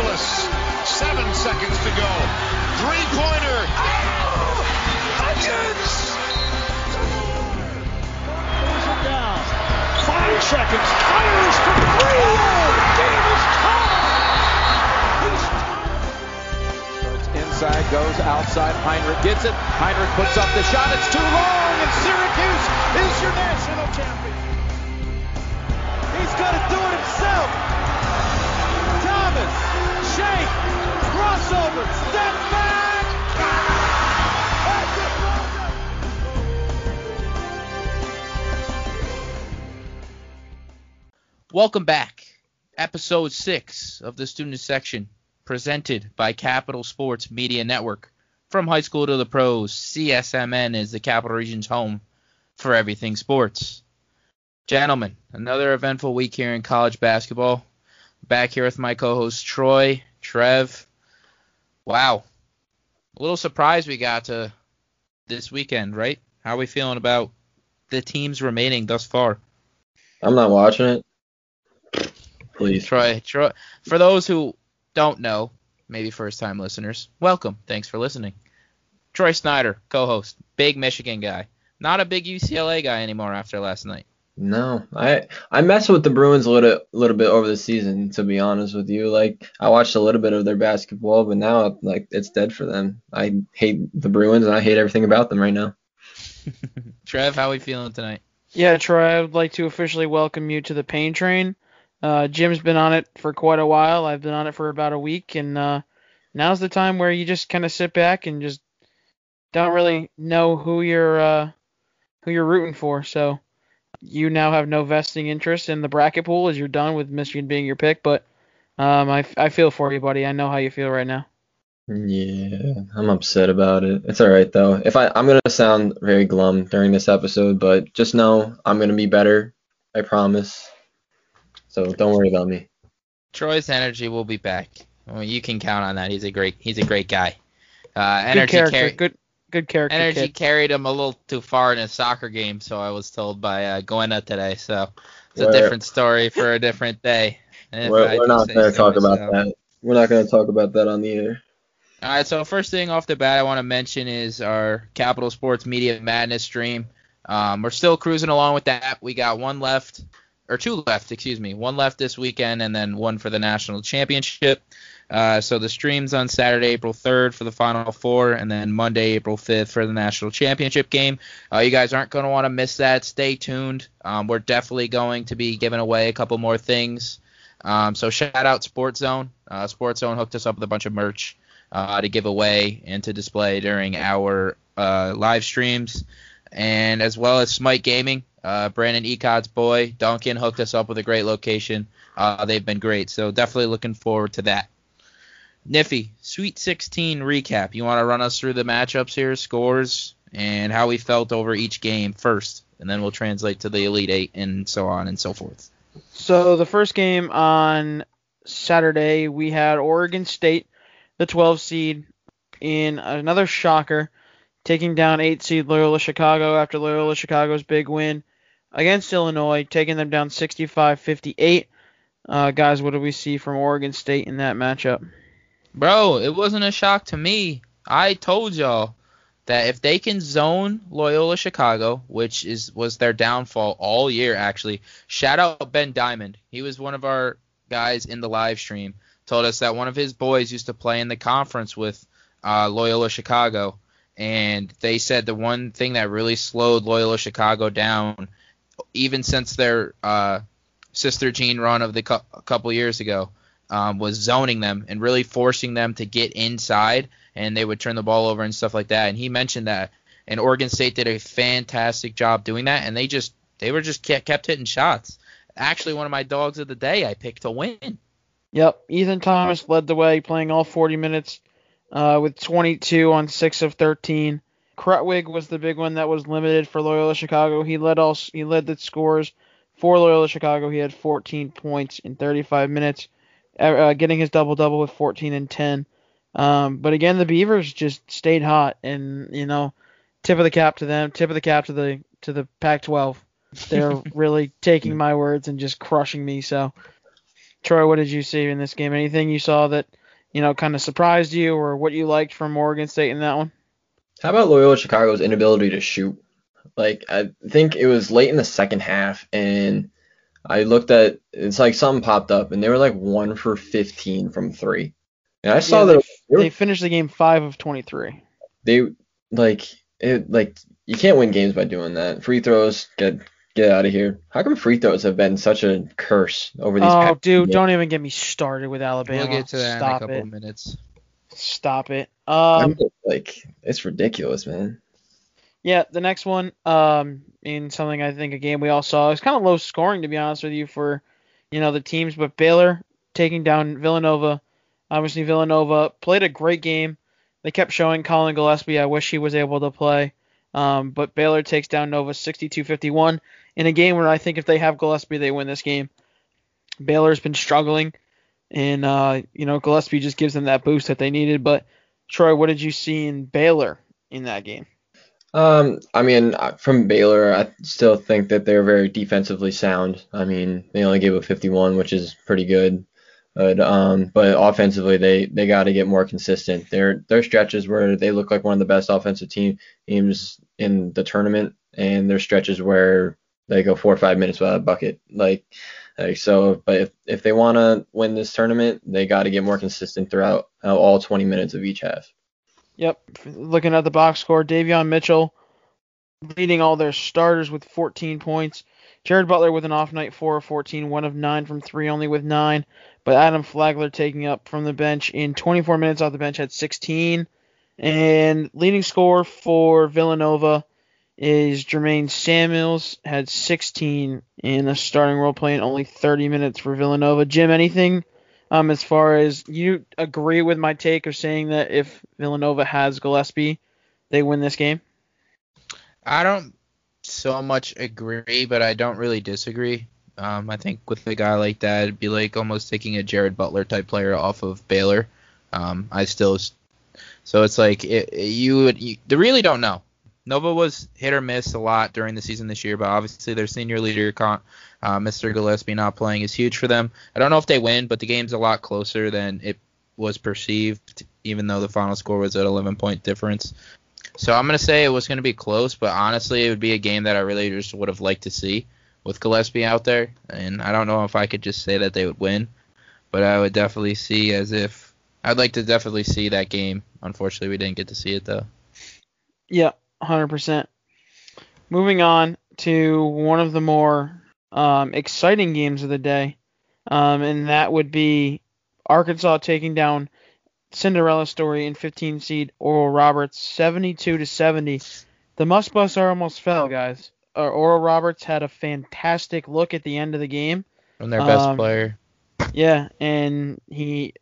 Nicholas. 7 seconds to go. Three-pointer. Oh! Hutchins! Down. 5 seconds. Fires for three. Oh, Davis caught. Starts inside, goes outside. Heinrich gets it. Heinrich puts up the shot. It's too long, and Syracuse is your national champion. He's going to do it himself. Thomas, shake, crossover, step back. Welcome back. Episode 6 of The Student Section, presented by Capital Sports Media Network. From high school to the pros, CSMN is the Capital Region's home for everything sports. Gentlemen, another eventful week here in college basketball. Back here with my co-hosts Troy, Trev. Wow. A little surprise we got to this weekend, right? How are we feeling about the teams remaining thus far? I'm not watching it. Please. Troy. For those who don't know, maybe first-time listeners, welcome. Thanks for listening. Troy Snyder, co-host, big Michigan guy. Not a big UCLA guy anymore after last night. No. I messed with the Bruins a little bit over the season, to be honest with you. Like, I watched a little bit of their basketball, but now, like, it's dead for them. I hate the Bruins, and I hate everything about them right now. Trev, how are we feeling tonight? Yeah, Troy, I would like to officially welcome you to the Pain Train. Jim's been on it for quite a while. I've been on it for about a week, and now's the time where you just kind of sit back and just don't really know who you're rooting for. So you now have no vesting interest in the bracket pool as you're done with Michigan being your pick. But I feel for you, buddy. I know how you feel right now. Yeah, I'm upset about it. It's all right though. If I'm gonna sound very glum during this episode, but just know I'm gonna be better. I promise. So don't worry about me. Troy's energy will be back. I mean, you can count on that. He's a great guy. Good character. Energy kid. Carried him a little too far in a soccer game, so I was told by Gwena today. So it's a different story for a different day. We're not going to talk about that. We're not going to talk about that on the air. All right. So first thing off the bat, I want to mention is our Capital Sports Media Madness stream. We're still cruising along with that. We got two left this weekend, and then one for the national championship. So the stream's on Saturday, April 3rd for the Final 4, and then Monday, April 5th for the national championship game. You guys aren't going to want to miss that. Stay tuned. We're definitely going to be giving away a couple more things. So shout out Sports Zone. Sports Zone hooked us up with a bunch of merch to give away and to display during our live streams, and as well as Smite Gaming. Brandon Ecott's boy, Duncan, hooked us up with a great location. They've been great, so definitely looking forward to that. Niffy, Sweet 16 recap. You want to run us through the matchups here, scores, and how we felt over each game first, and then we'll translate to the Elite Eight and so on and so forth. So the first game on Saturday, we had Oregon State, the 12 seed, in another shocker, taking down 8 seed Loyola Chicago after Loyola Chicago's big win against Illinois, taking them down 65-58. Guys, what did we see from Oregon State in that matchup? Bro, it wasn't a shock to me. I told y'all that if they can zone Loyola Chicago, which was their downfall all year, actually. Shout out Ben Diamond. He was one of our guys in the live stream. Told us that one of his boys used to play in the conference with Loyola Chicago. And they said the one thing that really slowed Loyola Chicago down, even since their Sister Jean run of a couple years ago, was zoning them and really forcing them to get inside, and they would turn the ball over and stuff like that. And he mentioned that, and Oregon State did a fantastic job doing that, and they were just kept hitting shots. Actually, one of my dogs of the day I picked to win. Yep, Ethan Thomas led the way, playing all 40 minutes. With 22 on 6 of 13. Krutwig was the big one that was limited for Loyola Chicago. He led the scores for Loyola Chicago. He had 14 points in 35 minutes, getting his double-double with 14 and 10. But again, the Beavers just stayed hot, and tip of the cap to them, tip of the cap to the Pac-12. They're really taking my words and just crushing me. So Troy, what did you see in this game? Anything you saw that, you know, kind of surprised you, or what you liked from Oregon State in that one? How about Loyola Chicago's inability to shoot? Like, I think it was late in the second half, and I looked at – it's like something popped up, and they were like 1 for 15 from 3. And I saw that – they finished the game 5 of 23. They – you can't win games by doing that. Free throws, get out of here. How come free throws have been such a curse over these past games? Don't even get me started with Alabama. We'll get to that in a couple of minutes. Stop it. It's ridiculous, man. Yeah, the next one, in something I think a game we all saw, it's kind of low scoring, to be honest with you, for, you know, the teams, but Baylor taking down Villanova. Obviously, Villanova played a great game. They kept showing Colin Gillespie. I wish he was able to play. But Baylor takes down Nova 62-51 in a game where I think if they have Gillespie, they win this game. Baylor's been struggling, and, Gillespie just gives them that boost that they needed. But, Troy, what did you see in Baylor in that game? From Baylor, I still think that they're very defensively sound. I mean, they only gave up 51, which is pretty good. But offensively, they got to get more consistent. Their stretches where they look like one of the best offensive teams in the tournament, and their stretches where they go 4 or 5 minutes without a bucket. But if they want to win this tournament, they got to get more consistent throughout all 20 minutes of each half. Yep. Looking at the box score, Davion Mitchell leading all their starters with 14 points. Jared Butler with an off night, 4 of 14, 1 of 9 from 3, only with 9. But Adam Flagler taking up from the bench in 24 minutes off the bench had 16. And leading scorer for Villanova is Jermaine Samuels, had 16 in a starting role play in only 30 minutes for Villanova. Jim, anything? As far as you agree with my take of saying that if Villanova has Gillespie, they win this game? I don't so much agree, but I don't really disagree. I think with a guy like that, it'd be like almost taking a Jared Butler type player off of Baylor. They really don't know. Nova was hit or miss a lot during the season this year, but obviously their senior leader, Mr. Gillespie, not playing is huge for them. I don't know if they win, but the game's a lot closer than it was perceived, even though the final score was at 11-point difference. So I'm going to say it was going to be close, but honestly it would be a game that I really just would have liked to see with Gillespie out there. And I don't know if I could just say that they would win, but I would definitely see I'd like to definitely see that game. Unfortunately, we didn't get to see it, though. Yeah. 100%. Moving on to one of the more exciting games of the day, and that would be Arkansas taking down Cinderella Story in 15 seed Oral Roberts 72-70. The must bus almost fell, guys. Oral Roberts had a fantastic look at the end of the game from their best player. Yeah, and you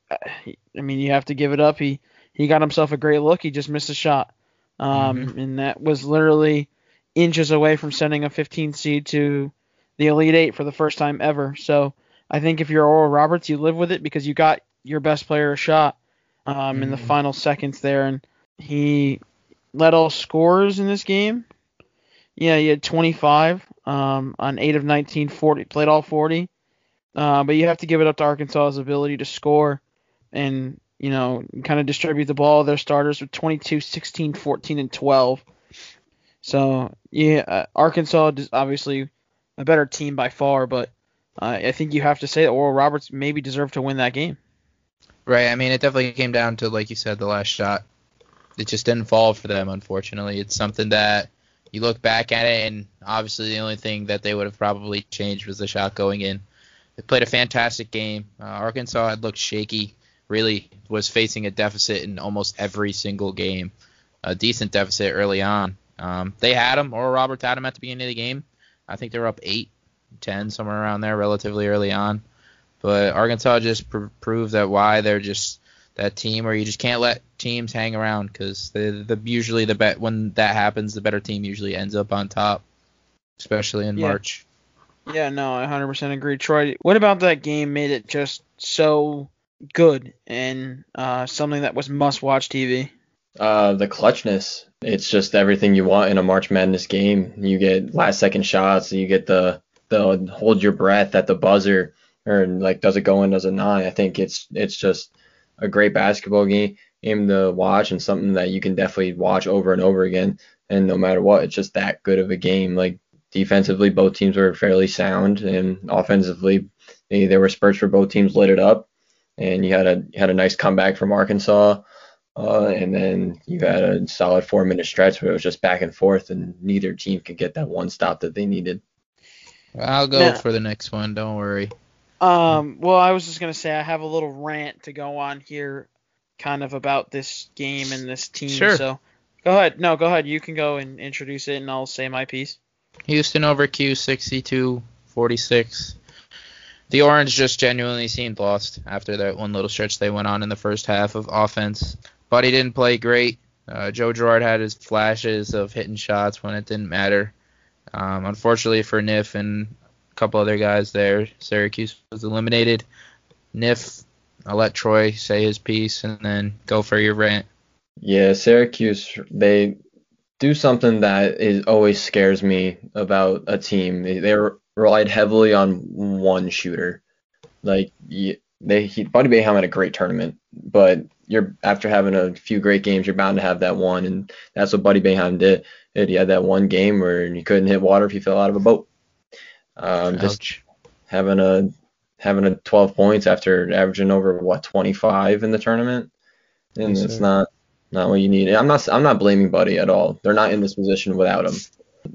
have to give it up. He got himself a great look. He just missed a shot. And that was literally inches away from sending a 15 seed to the Elite Eight for the first time ever. So I think if you're Oral Roberts, you live with it because you got your best player a shot in the final seconds there. And he led all scorers in this game. Yeah, he had 25 on 8 of 19, 40, played all 40. But you have to give it up to Arkansas's ability to score and kind of distribute the ball. Their starters with 22, 16, 14, and 12. So, yeah, Arkansas is obviously a better team by far, but I think you have to say that Oral Roberts maybe deserved to win that game. Right. I mean, it definitely came down to, like you said, the last shot. It just didn't fall for them, unfortunately. It's something that you look back at it, and obviously the only thing that they would have probably changed was the shot going in. They played a fantastic game. Arkansas had looked shaky. Really was facing a deficit in almost every single game, a decent deficit early on. They had him, Oral Roberts had him at the beginning of the game. I think they were up 8-10, somewhere around there, relatively early on. But Arkansas just proved that why they're just that team where you just can't let teams hang around because usually when that happens, the better team usually ends up on top, especially in March. Yeah, no, I 100% agree. Troy, what about that game made it just so good and something that was must-watch TV? The clutchness. It's just everything you want in a March Madness game. You get last-second shots. You get the hold your breath at the buzzer. or like does it go in, does it not? I think it's just a great basketball game to watch and something that you can definitely watch over and over again. And no matter what, it's just that good of a game. Like defensively, both teams were fairly sound, and offensively, there were spurts where both teams lit it up. And you had a nice comeback from Arkansas, and then you had a solid 4-minute stretch where it was just back and forth, and neither team could get that one stop that they needed. I'll go for the next one. Don't worry. Well, I was just gonna say I have a little rant to go on here, kind of about this game and this team. Sure. So go ahead. No, go ahead. You can go and introduce it, and I'll say my piece. Houston over Q, 62-46. The Orange just genuinely seemed lost after that one little stretch they went on in the first half of offense. Buddy didn't play great. Joe Girard had his flashes of hitting shots when it didn't matter. Unfortunately for Niff and a couple other guys there, Syracuse was eliminated. Niff, I'll let Troy say his piece and then go for your rant. Yeah, Syracuse, they do something that is always scares me about a team. They're relied heavily on one shooter. Like Buddy Boeheim had a great tournament, but after having a few great games, you're bound to have that one, and that's what Buddy Boeheim did. He had that one game where he couldn't hit water if he fell out of a boat. Just having a 12 points after averaging over 25 in the tournament, and it's not what you need. I'm not blaming Buddy at all. They're not in this position without him.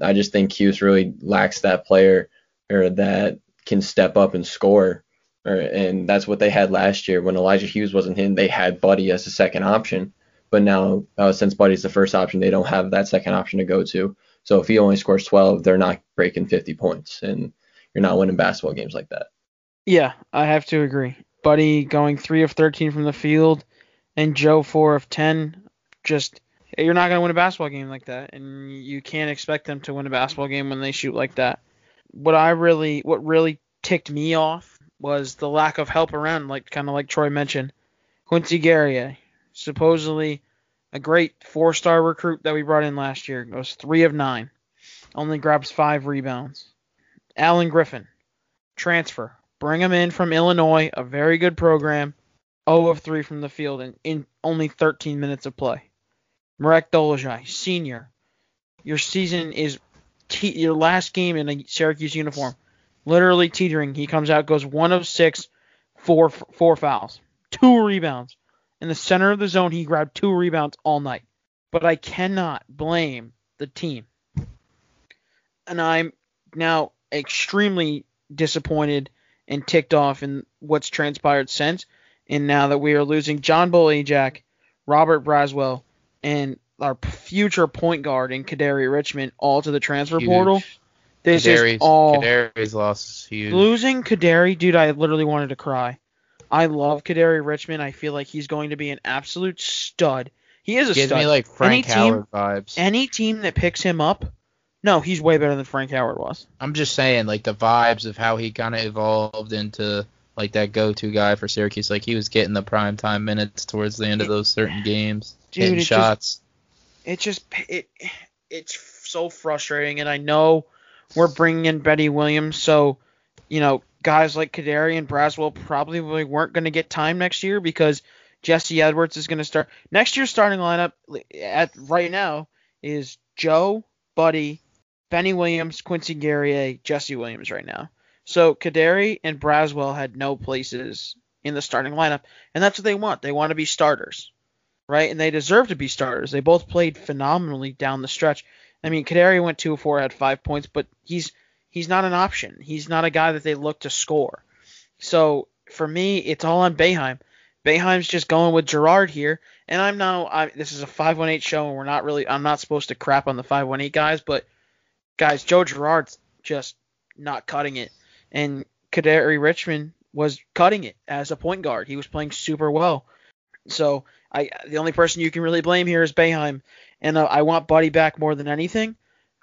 I just think Hughes really lacks that player or that can step up and score. And that's what they had last year. When Elijah Hughes wasn't in, they had Buddy as a second option. But now, since Buddy's the first option, they don't have that second option to go to. So if he only scores 12, they're not breaking 50 points. And you're not winning basketball games like that. Yeah, I have to agree. Buddy going 3 of 13 from the field and Joe 4 of 10. Just, you're not going to win a basketball game like that. And you can't expect them to win a basketball game when they shoot like that. What really ticked me off was the lack of help around, like kind of like Troy mentioned. Quincy Guerrier, supposedly a great 4-star recruit that we brought in last year, goes 3 of 9, only grabs 5 rebounds. Allen Griffin, transfer, bring him in from Illinois, a very good program, 0 of 3 from the field and in only 13 minutes of play. Marek Dolajai, senior, your season is your last game in a Syracuse uniform, literally teetering. He comes out, goes 1 of 6, four fouls, 2 rebounds. In the center of the zone, he grabbed 2 rebounds all night. But I cannot blame the team. And I'm now extremely disappointed and ticked off in what's transpired since. And now that we are losing John Bullajak, Robert Braswell, and our future point guard in Kadari Richmond, all to the transfer portal. This is all. Kadari's loss is huge. Losing Kadari, dude, I literally wanted to cry. I love Kadari Richmond. I feel like he's going to be an absolute stud. He is a stud. Gives me like Frank Howard vibes. Any team that picks him up, no, he's way better than Frank Howard was. I'm just saying, like the vibes of how he kind of evolved into like that go-to guy for Syracuse. Like he was getting the prime time minutes towards the end of those certain games. Dude, hitting shots. It's so frustrating, and I know we're bringing in Benny Williams, so you know guys like Kadari and Braswell probably weren't going to get time next year because Jesse Edwards is going to start. Next year's starting lineup at right now is Joe, Buddy, Benny Williams, Quincy Guerrier, Jesse Williams right now. So Kadari and Braswell had no places in the starting lineup, and that's what they want. They want to be starters. Right, and they deserve to be starters. They both played phenomenally down the stretch. I mean, Kadari went 2 of 4, had 5 points, but he's not an option. He's not a guy that they look to score. So for me, it's all on Boeheim. Boeheim's just going with Girard here, and this is a 518 show, and I'm not supposed to crap on the 518 guys, but guys, Joe Girard's just not cutting it, and Kadari Richmond was cutting it as a point guard. He was playing super well. So the only person you can really blame here is Boeheim, and I want Buddy back more than anything,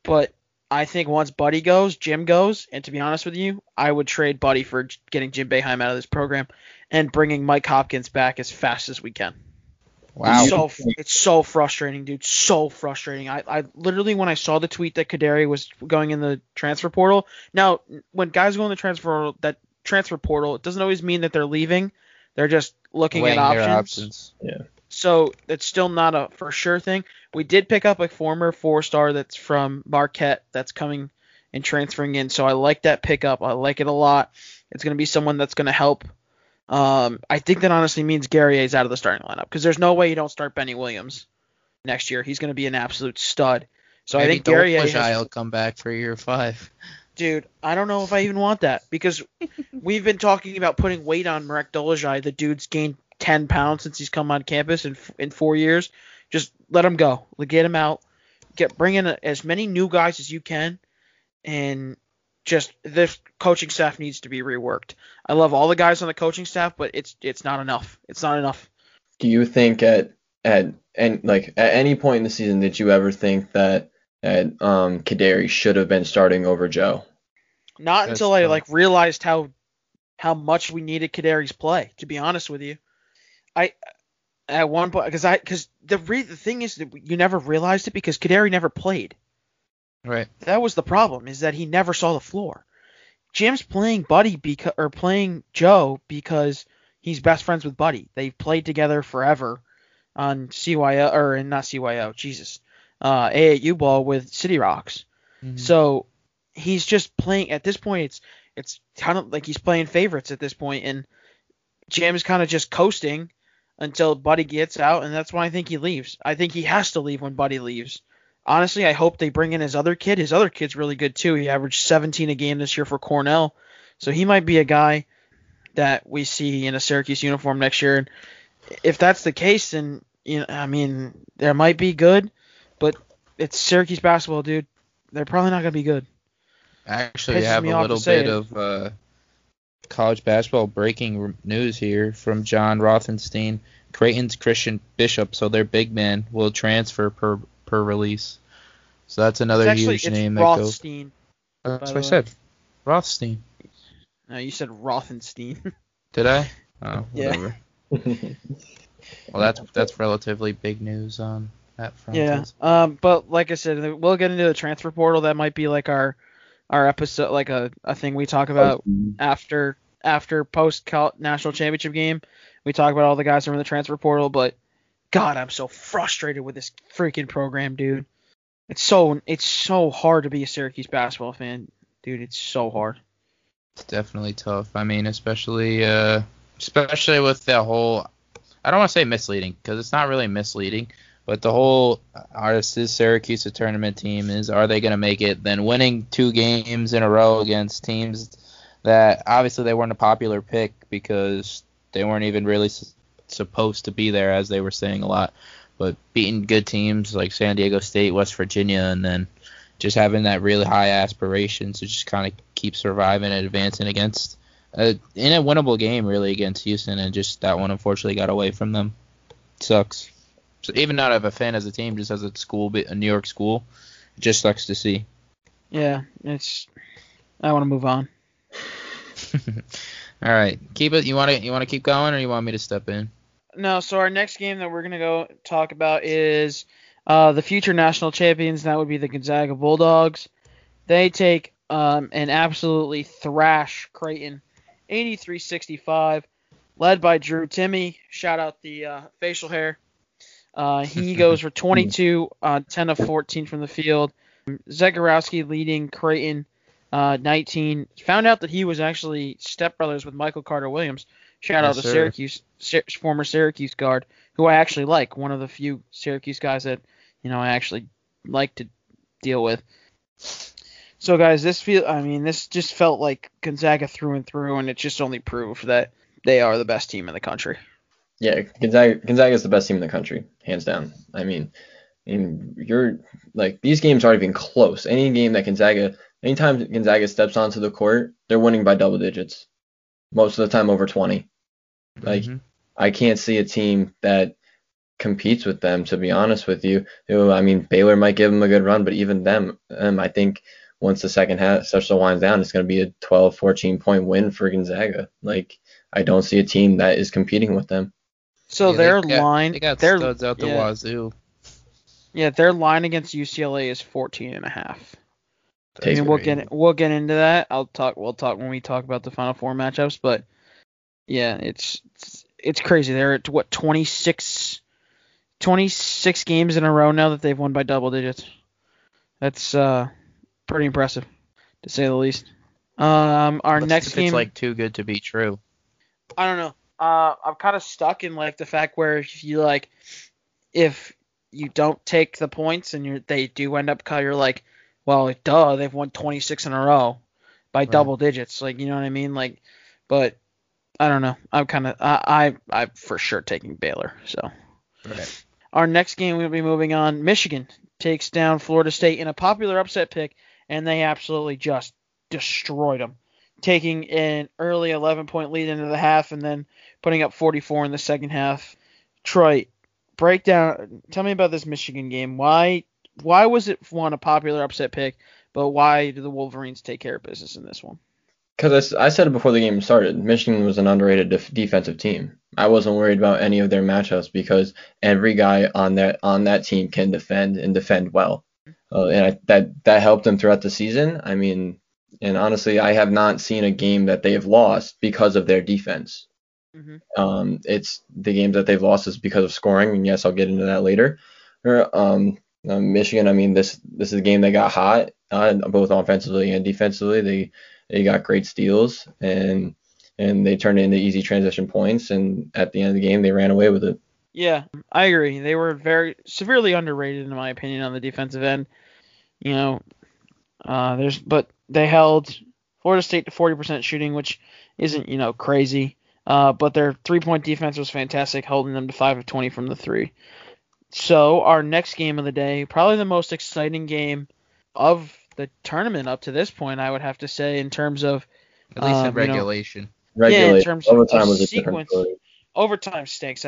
but I think once Buddy goes, Jim goes, and to be honest with you, I would trade Buddy for getting Jim Boeheim out of this program and bringing Mike Hopkins back as fast as we can. Wow. It's so frustrating, dude, so frustrating. I literally, when I saw the tweet that Kadari was going in the transfer portal, now when guys go in the transfer portal, that transfer portal, it doesn't always mean that they're leaving. They're just looking at options. Yeah. So it's still not a for sure thing. We did pick up a former four-star that's from Marquette that's coming and transferring in. So I like that pickup. I like it a lot. It's going to be someone that's going to help. I think that honestly means Guerrier's out of the starting lineup because there's no way you don't start Benny Williams next year. He's going to be an absolute stud. So maybe I think Guerrier will come back for year five. Dude, I don't know if I even want that because we've been talking about putting weight on Marek Dolajai. The dude's gained 10 pounds since he's come on campus in 4 years. Just let him go. Get him out. Bring in as many new guys as you can. And just this coaching staff needs to be reworked. I love all the guys on the coaching staff, but it's not enough. It's not enough. Do you think at any point in the season did you ever think that Kadari should have been starting over Joe? Not until I realized how much we needed Kadari's play. To be honest with you, the thing is that you never realized it because Kadari never played. Right. That was the problem, is that he never saw the floor. Jim's playing Buddy playing Joe because he's best friends with Buddy. They've played together forever on CYO or not CYO. Jesus. AAU ball with City Rocks. Mm-hmm. So he's just playing at this point. It's kind of like he's playing favorites at this point, and Jam is kind of just coasting until Buddy gets out, and that's why I think he leaves. I think he has to leave when Buddy leaves. Honestly, I hope they bring in his other kid. His other kid's really good too. He averaged 17 a game this year for Cornell, so he might be a guy that we see in a Syracuse uniform next year. And if that's the case, then there might be good. But it's Syracuse basketball, dude. They're probably not going to be good. Actually, I have a little bit of college basketball breaking news here from John Rothstein. Creighton's Christian Bishop, so their big man, will transfer per release. So that's another huge name. It's Rothstein. That's what I said. Rothstein. No, you said Rothenstein. Did I? Oh, whatever. Yeah. Well, that's relatively big news on... Yeah, but like I said, we'll get into the transfer portal. That might be like our episode, like a thing we talk about after post national championship game. We talk about all the guys from the transfer portal. But God, I'm so frustrated with this freaking program, dude. It's so hard to be a Syracuse basketball fan, dude. It's so hard. It's definitely tough. I mean, especially with that whole, I don't want to say misleading because it's not really misleading. But the whole this Syracuse tournament team is, are they going to make it? Then winning 2 games in a row against teams that obviously they weren't a popular pick because they weren't even really supposed to be there, as they were saying a lot. But beating good teams like San Diego State, West Virginia, and then just having that really high aspiration to just kind of keep surviving and advancing against in a winnable game really against Houston, and just that one unfortunately got away from them. It sucks. So even not as a fan as a team, just as a school, a New York school, it just sucks to see. Yeah, I want to move on. All right, keep it. You want to keep going, or you want me to step in? No. So our next game that we're gonna go talk about is the future national champions. That would be the Gonzaga Bulldogs. They take an absolutely thrash Creighton, 83-65, led by Drew Timme. Shout out the facial hair. He goes for 22, 10 of 14 from the field. Zegarowski leading Creighton 19. Found out that he was actually stepbrothers with Michael Carter Williams. Shout out to Syracuse, former Syracuse guard, who I actually like. One of the few Syracuse guys that I actually like to deal with. So guys, this just felt like Gonzaga through and through, and it just only proved that they are the best team in the country. Yeah, Gonzaga is the best team in the country, hands down. I mean, these games aren't even close. Anytime Gonzaga steps onto the court, they're winning by double digits. Most of the time over 20. I can't see a team that competes with them, to be honest with you. I mean, Baylor might give them a good run, but even them, I think once the second half starts to wind down, it's going to be a 12, 14-point win for Gonzaga. I don't see a team that is competing with them. So their studs out the wazoo. Yeah, their line against UCLA is 14 and a half. And we'll get into that. We'll talk when we talk about the Final Four matchups. But yeah, it's crazy. They're at what 26 games in a row now that they've won by double digits. That's pretty impressive, to say the least. Our next game. It's like too good to be true. I don't know. I'm kind of stuck in like the fact where if you don't take the points and they do end up cut, you're like, well, duh, they've won 26 in a row by double digits. Like, you know what I mean? Like, but I don't know. I'm kind of I'm for sure taking Baylor. So right. Our next game we'll be moving on. Michigan takes down Florida State in a popular upset pick, and they absolutely just destroyed them, taking an early 11-point lead into the half and then putting up 44 in the second half. Troy, tell me about this Michigan game. Why was it a popular upset pick, but why do the Wolverines take care of business in this one? Because I said it before the game started, Michigan was an underrated defensive team. I wasn't worried about any of their matchups because every guy on that team can defend and defend well, and that helped them throughout the season. I mean, and honestly, I have not seen a game that they have lost because of their defense. Mm-hmm. It's the games that they've lost is because of scoring, and yes, I'll get into that later. Michigan, I mean, this is a game that got hot, both offensively and defensively. They got great steals, and they turned it into easy transition points, and at the end of the game, they ran away with it. Yeah, I agree. They were very severely underrated, in my opinion, on the defensive end. You know, but they held Florida State to 40% shooting, which isn't, you know, crazy. But their three-point defense was fantastic, holding them to 5 of 20 from the three. So our next game of the day, probably the most exciting game of the tournament up to this point, I would have to say, in terms of at least in regulation. Yeah, in terms overtime of sequence. Overtime stakes.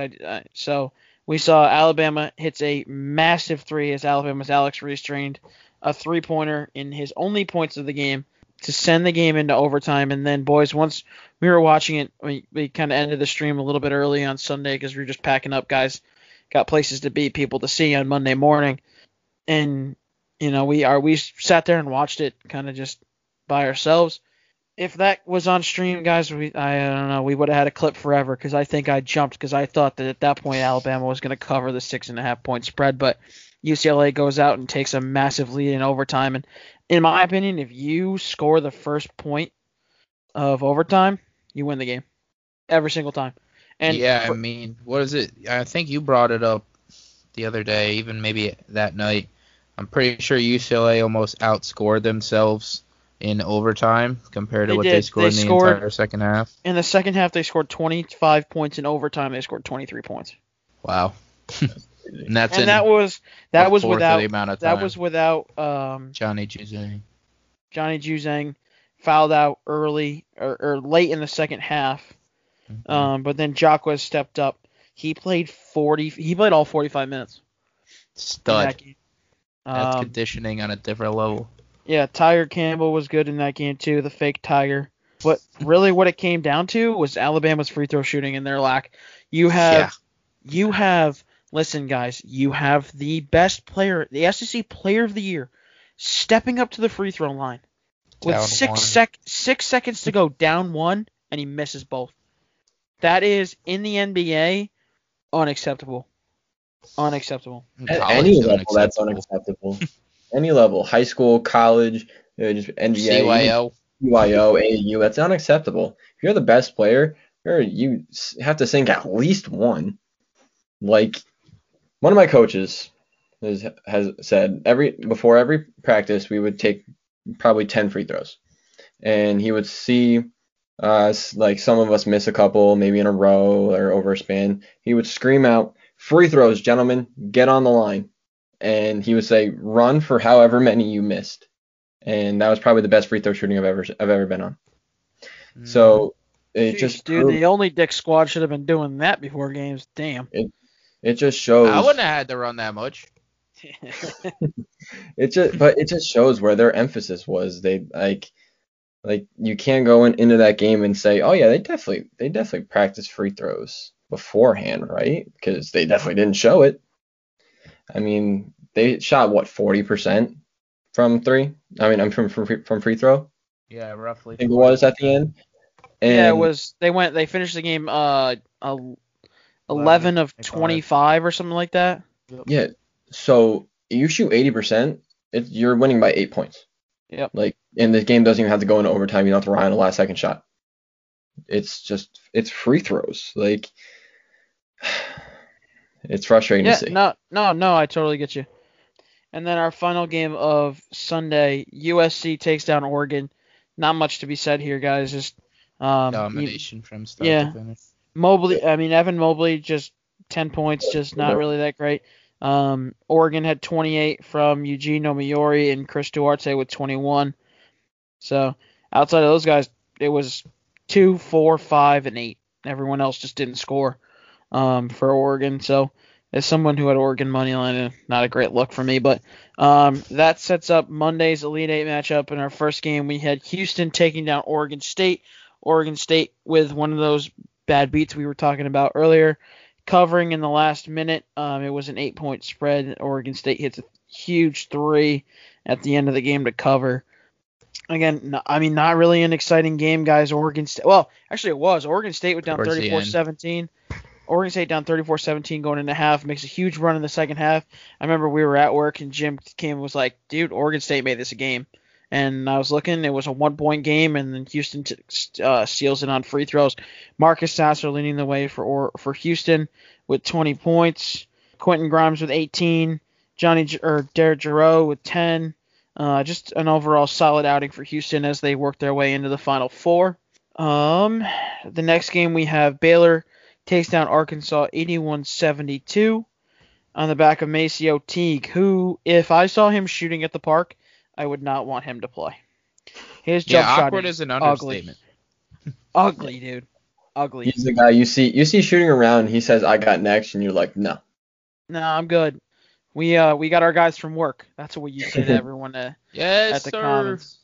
So we saw Alabama hits a massive three as Alabama's Alex restrained a three-pointer in his only points of the game to send the game into overtime. And then, boys, once we were watching it, we kind of ended the stream a little bit early on Sunday because we were just packing up, guys. Got places to be, people to see on Monday morning, and you know we sat there and watched it kind of just by ourselves. If that was on stream, guys, I don't know, we would have had a clip forever because I think I jumped because I thought that at that point Alabama was going to cover the 6.5 point spread, but UCLA goes out and takes a massive lead in overtime. And in my opinion, if you score the first point of overtime, you win the game every single time. And yeah, I mean, what is it? I think you brought it up the other day, even maybe that night. I'm pretty sure UCLA almost outscored themselves in overtime compared to what they scored in the entire second half. In the second half, they scored 25 points. In overtime, they scored 23 points. Wow. And that was without Johnny Juzang. Johnny Juzang fouled out early or late in the second half. But then Jaquez stepped up. He played all 45 minutes. Stud. That's conditioning on a different level. Yeah, Tiger Campbell was good in that game too, the fake Tiger. But really what it came down to was Alabama's free throw shooting and their lack. Listen guys, you have the best player, the SEC player of the year, stepping up to the free throw line with 6 seconds to go, down one, and he misses both. That is, in the NBA, unacceptable. Unacceptable. At any level, that's unacceptable. Any level, high school, college, just NBA, CYO, AAU, that's unacceptable. If you're the best player, you have to sink at least one. Like, one of my coaches has said, before every practice, we would take probably 10 free throws. And he would see... like some of us miss a couple, maybe in a row or over a span. He would scream out, "Free throws, gentlemen, get on the line." And he would say, "Run for however many you missed." And that was probably the best free throw shooting I've ever been on. Mm. So it the only Dick squad should have been doing that before games. Damn. It just shows. I wouldn't have had to run that much. It just shows where their emphasis was. Like you can't go into that game and say, "Oh yeah, they definitely practiced free throws beforehand, right?" Because they definitely didn't show it. I mean, they shot 40%. from three. I mean, I'm from free throw. Yeah, roughly. I think it was at the end. And yeah, it was. They finished the game 11 of 25 or something like that. Yeah. So you shoot 80%, you're winning by 8 points. Yep. Like, and the game doesn't even have to go into overtime. You don't have to rely on a last second shot. It's free throws. Like, it's frustrating to see. No, I totally get you. And then our final game of Sunday, USC takes down Oregon. Not much to be said here, guys. Just domination from start to finish. Mobley, I mean, Evan Mobley, just 10 points, just not really that great. Oregon had 28 from Eugene Omiori and Chris Duarte with 21. So outside of those guys, it was 2, 4, 5, and 8. Everyone else just didn't score for Oregon. So as someone who had Oregon money line, not a great look for me. But that sets up Monday's Elite Eight matchup. In our first game, we had Houston taking down Oregon State. Oregon State with one of those bad beats we were talking about earlier, covering in the last minute. It was an 8-point spread. Oregon State hits a huge three at the end of the game to cover. Again, not really an exciting game, guys. Oregon State. Well, actually, it was. Oregon State was down 34-17. Oregon State down 34-17 going into half, makes a huge run in the second half. I remember we were at work and Jim came and was like, dude, Oregon State made this a game. And I was looking, it was a 1-point game, and then Houston seals it on free throws. Marcus Sasser leading the way for Houston with 20 points. Quentin Grimes with 18. Derrick Giroux with 10. Just an overall solid outing for Houston as they work their way into the Final Four. The next game we have Baylor takes down Arkansas 81-72 on the back of Maceo Teague, who, if I saw him shooting at the park, I would not want him to play. His jump shot awkward is an understatement. Ugly, dude. Ugly. He's the guy you see shooting around. He says, "I got next," and you're like, "No." No, I'm good. We got our guys from work. That's what you say to everyone at the comments.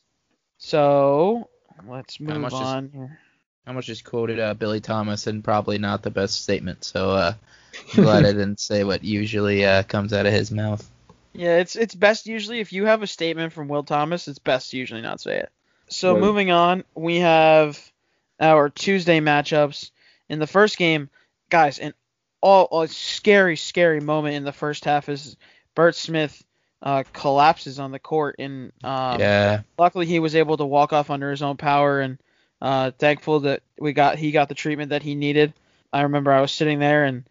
So let's move on here. I almost just quoted Billy Thomas, and probably not the best statement. So I'm glad I didn't say what usually comes out of his mouth. Yeah, it's best usually if you have a statement from Will Thomas, it's best to usually not say it. So moving on, we have our Tuesday matchups. In the first game, guys, a scary, scary moment in the first half is Bert Smith collapses on the court, and luckily he was able to walk off under his own power, and thankful that he got the treatment that he needed. I remember I was sitting there and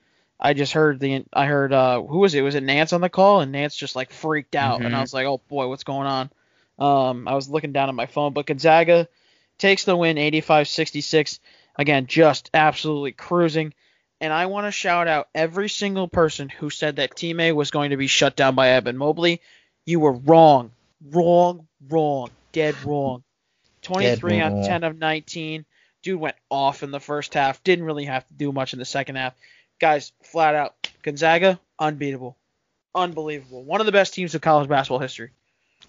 I just heard who was it? Was it Nance on the call? And Nance just like freaked out, and I was like, oh boy, what's going on? I was looking down at my phone, but Gonzaga takes the win, 85-66. Again, just absolutely cruising. And I want to shout out every single person who said that Team A was going to be shut down by Evan Mobley. You were wrong, dead wrong. 23 on 10 of 19. Dude went off in the first half. Didn't really have to do much in the second half. Guys, flat out, Gonzaga, unbeatable. Unbelievable. One of the best teams of college basketball history.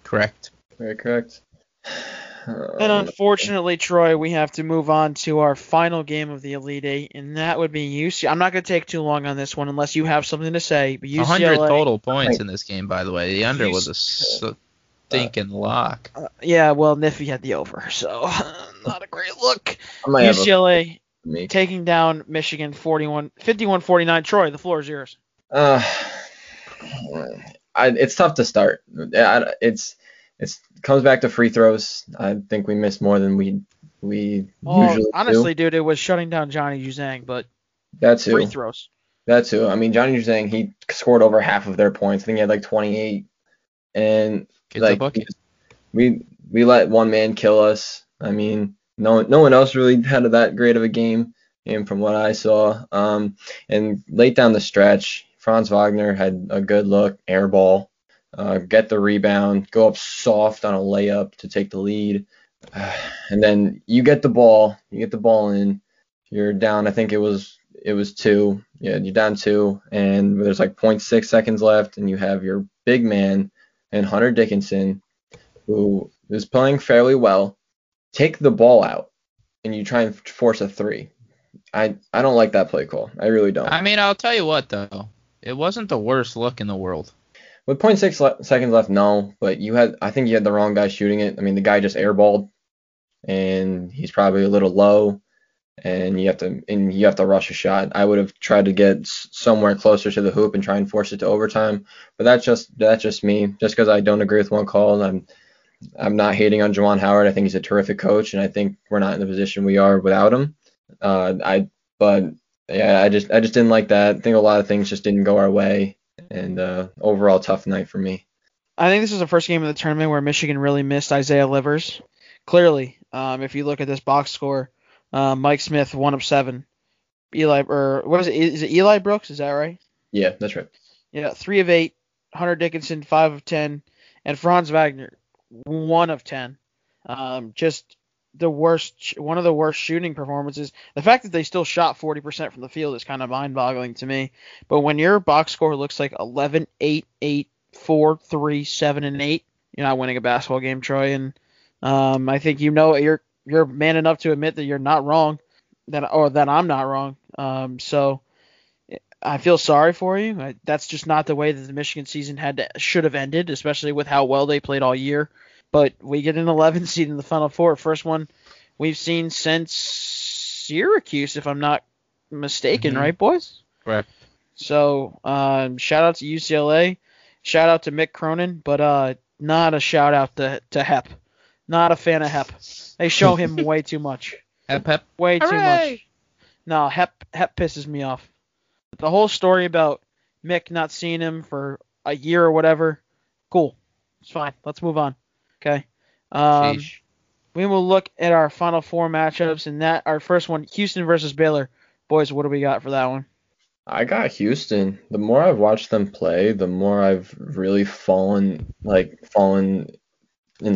Correct. Very correct. And unfortunately, Troy, we have to move on to our final game of the Elite Eight, and that would be UCLA. I'm not going to take too long on this one unless you have something to say. But UCLA, 100 total points in this game, by the way. The under was a stinking lock. Well, Niffy had the over, so not a great look. UCLA... taking down Michigan 51-49. Troy, the floor is yours. It's tough to start. It comes back to free throws. I think we missed more than we usually do. Honestly, dude, it was shutting down Johnny Juzang, but that's free throws. That's who. I mean, Johnny Juzang, he scored over half of their points. I think he had like 28. And like we let one man kill us. I mean, no one else really had that great of a game, and from what I saw. And late down the stretch, Franz Wagner had a good look, air ball, get the rebound, go up soft on a layup to take the lead. And then you get the ball in. You're down, I think it was 2. Yeah, you're down 2, and there's like 0.6 seconds left, and you have your big man and Hunter Dickinson, who is playing fairly well. Take the ball out, and you try and force a 3. I don't like that play call. I really don't. I mean, I'll tell you what, though. It wasn't the worst look in the world. With 0.6 seconds left, no, but I think you had the wrong guy shooting it. I mean, the guy just airballed, and he's probably a little low, and you have to rush a shot. I would have tried to get somewhere closer to the hoop and try and force it to overtime, but that's just me. Just because I don't agree with one call, I'm not hating on Juwan Howard. I think he's a terrific coach, and I think we're not in the position we are without him. I just didn't like that. I think a lot of things just didn't go our way. And overall, tough night for me. I think this is the first game of the tournament where Michigan really missed Isaiah Livers. Clearly, if you look at this box score, Mike Smith 1 of 7. Eli Brooks? Is that right? Yeah, that's right. Yeah, 3 of 8. Hunter Dickinson 5 of 10, and Franz Wagner 1 of 10. Just the worst, one of the worst shooting performances. The fact that they still shot 40% from the field is kind of mind-boggling to me. But when your box score looks like 11, 8, 8, 4, 3, 7, and 8, you're not winning a basketball game, Troy. And I think you're man enough to admit that you're not wrong, that I'm not wrong. So I feel sorry for you. That's just not the way that the Michigan season should have ended, especially with how well they played all year. But we get an 11 seed in the Final Four. First one we've seen since Syracuse, if I'm not mistaken, right, boys? Correct. So shout out to UCLA. Shout out to Mick Cronin, but not a shout out to Hep. Not a fan of Hep. They show him way too much. Hep. Way Hooray! Too much. No, Hep pisses me off. The whole story about Mick not seeing him for a year or whatever, cool. It's fine. Let's move on. Okay, we will look at our Final Four matchups, and that our first one, Houston versus Baylor. Boys, what do we got for that one? I got Houston. The more I've watched them play, the more I've really fallen in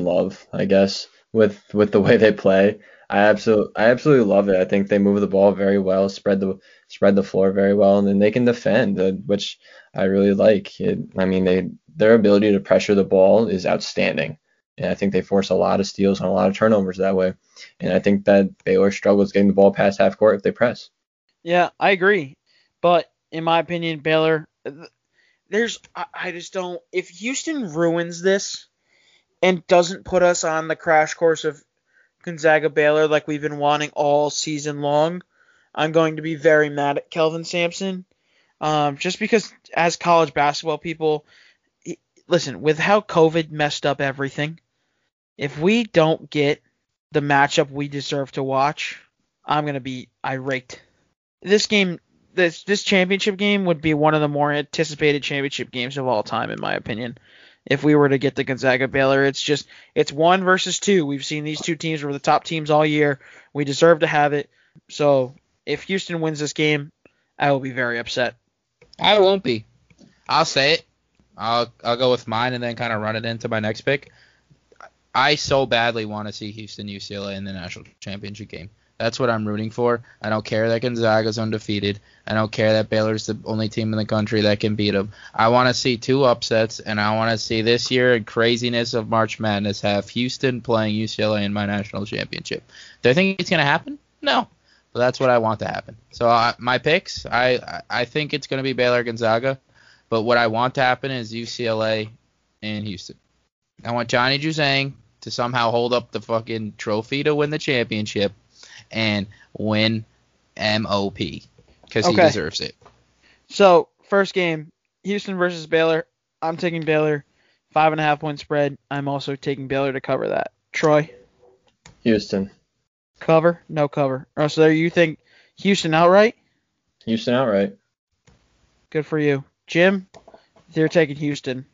love, I guess, with the way they play. I absolutely love it. I think they move the ball very well, spread the floor very well, and then they can defend, which I really like. Their ability to pressure the ball is outstanding. And I think they force a lot of steals and a lot of turnovers that way. And I think that Baylor struggles getting the ball past half court if they press. Yeah, I agree. But in my opinion, Baylor, if Houston ruins this and doesn't put us on the crash course of Gonzaga Baylor like we've been wanting all season long, I'm going to be very mad at Kelvin Sampson. Just because as college basketball people, listen, with how COVID messed up everything, if we don't get the matchup we deserve to watch, I'm going to be irate. This championship game would be one of the more anticipated championship games of all time, in my opinion. If we were to get the Gonzaga Baylor, it's 1 versus 2. We've seen these two teams were the top teams all year. We deserve to have it. So if Houston wins this game, I will be very upset. I won't be. I'll say it. I'll go with mine and then kind of run it into my next pick. I so badly want to see Houston UCLA in the national championship game. That's what I'm rooting for. I don't care that Gonzaga's undefeated. I don't care that Baylor's the only team in the country that can beat them. I want to see 2 upsets, and I want to see this year and craziness of March Madness have Houston playing UCLA in my national championship. Do I think it's going to happen? No. But that's what I want to happen. So my picks, I think it's going to be Baylor-Gonzaga. But what I want to happen is UCLA and Houston. I want Johnny Juzang to somehow hold up the fucking trophy to win the championship and win MOP because he deserves it. So, first game, Houston versus Baylor. I'm taking Baylor. 5.5 point spread. I'm also taking Baylor to cover that. Troy? Houston. Cover? No cover. Oh, so there you think Houston outright? Houston outright. Good for you. Jim, they're taking Houston.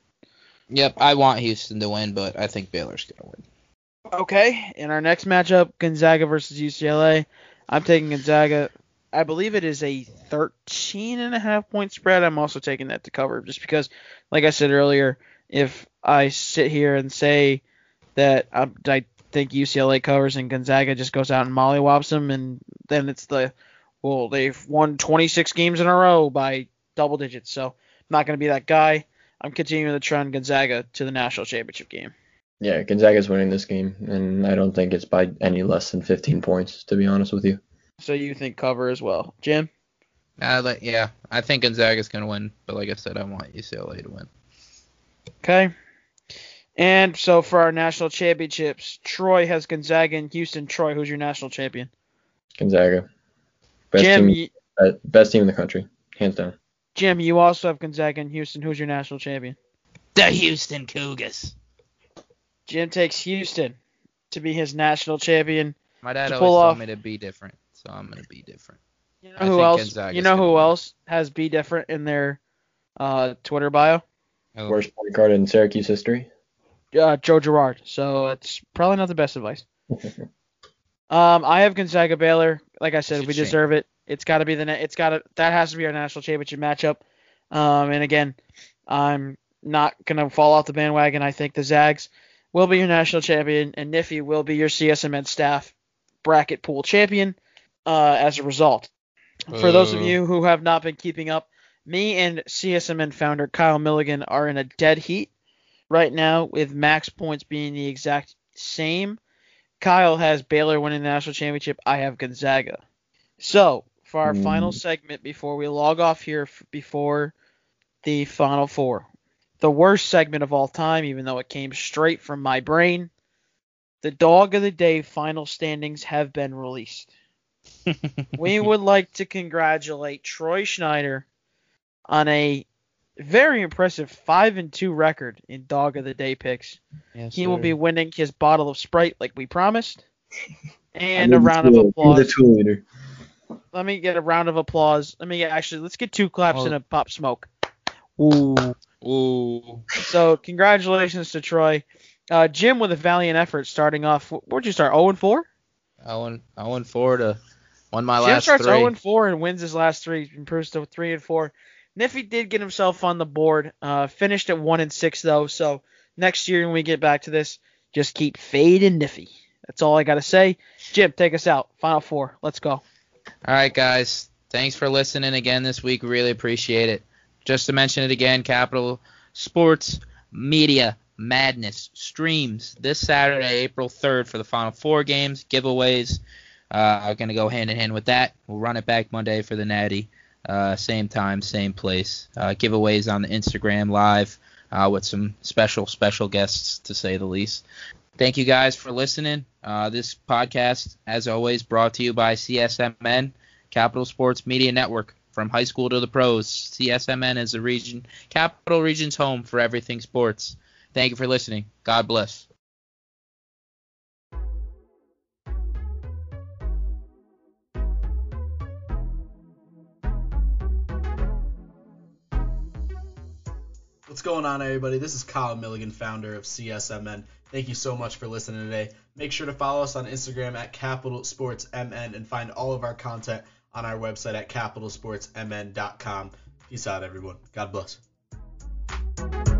Yep, I want Houston to win, but I think Baylor's going to win. Okay, in our next matchup, Gonzaga versus UCLA. I'm taking Gonzaga. I believe it is a 13.5-point spread. I'm also taking that to cover just because, like I said earlier, if I sit here and say that I think UCLA covers and Gonzaga just goes out and mollywobs them, and then it's they've won 26 games in a row by double digits, so I'm not going to be that guy. I'm continuing to trend Gonzaga to the national championship game. Yeah, Gonzaga's winning this game, and I don't think it's by any less than 15 points, to be honest with you. So you think cover as well. Jim? Yeah, I think Gonzaga's going to win, but like I said, I want UCLA to win. Okay. And so for our national championships, Troy has Gonzaga and Houston. Troy, who's your national champion? Gonzaga. Best team in the country, hands down. Jim, you also have Gonzaga and Houston. Who's your national champion? The Houston Cougars. Jim takes Houston to be his national champion. My dad always told me to be different, so I'm going to be different. You know who else has be different in their Twitter bio? Oh. Worst point guard in Syracuse history? Joe Girard. So it's probably not the best advice. I have Gonzaga Baylor. Like I said, we deserve it. It's got to be that has to be our national championship matchup. And again, I'm not gonna fall off the bandwagon. I think the Zags will be your national champion, and Niffy will be your CSMN staff bracket pool champion as a result. For those of you who have not been keeping up, me and CSMN founder Kyle Milligan are in a dead heat right now, with max points being the exact same. Kyle has Baylor winning the national championship. I have Gonzaga. So for our final segment before we log off here, before the Final Four, the worst segment of all time, even though it came straight from my brain, the Dawg of the Day final standings have been released. We would like to congratulate Troy Snyder on a very impressive 5-2 record in Dawg of the Day picks. Yes, he will be winning his bottle of Sprite like we promised. And a round of applause. The tool leader. Let me get a round of applause. Let's get two claps and a pop smoke. Ooh. So congratulations to Troy. Jim with a valiant effort starting off. Where'd you start? 0-4? I won 4 to won my Jim last three. Jim starts 0-4 and wins his last three, improves to 3-4. Niffy did get himself on the board, finished at 1-6 though. So next year when we get back to this, just keep fading Niffy. That's all I got to say. Jim, take us out. Final Four. Let's go. All right, guys. Thanks for listening again this week. Really appreciate it. Just to mention it again, Capital Sports Media Madness streams this Saturday, April 3rd, for the Final Four games. Giveaways are going to go hand in hand with that. We'll run it back Monday for the Natty. Same time, same place. Giveaways on the Instagram Live with some special guests, to say the least. Thank you guys for listening. This podcast, as always, brought to you by CSMN, Capital Sports Media Network. From high school to the pros, CSMN is the Capital Region's home for everything sports. Thank you for listening. God bless. What's going on, everybody? This is Kyle Milligan, founder of CSMN. Thank you so much for listening today. Make sure to follow us on Instagram at Capital Sports MN and find all of our content on our website at capitalsportsmn.com. Peace out, everyone. God bless.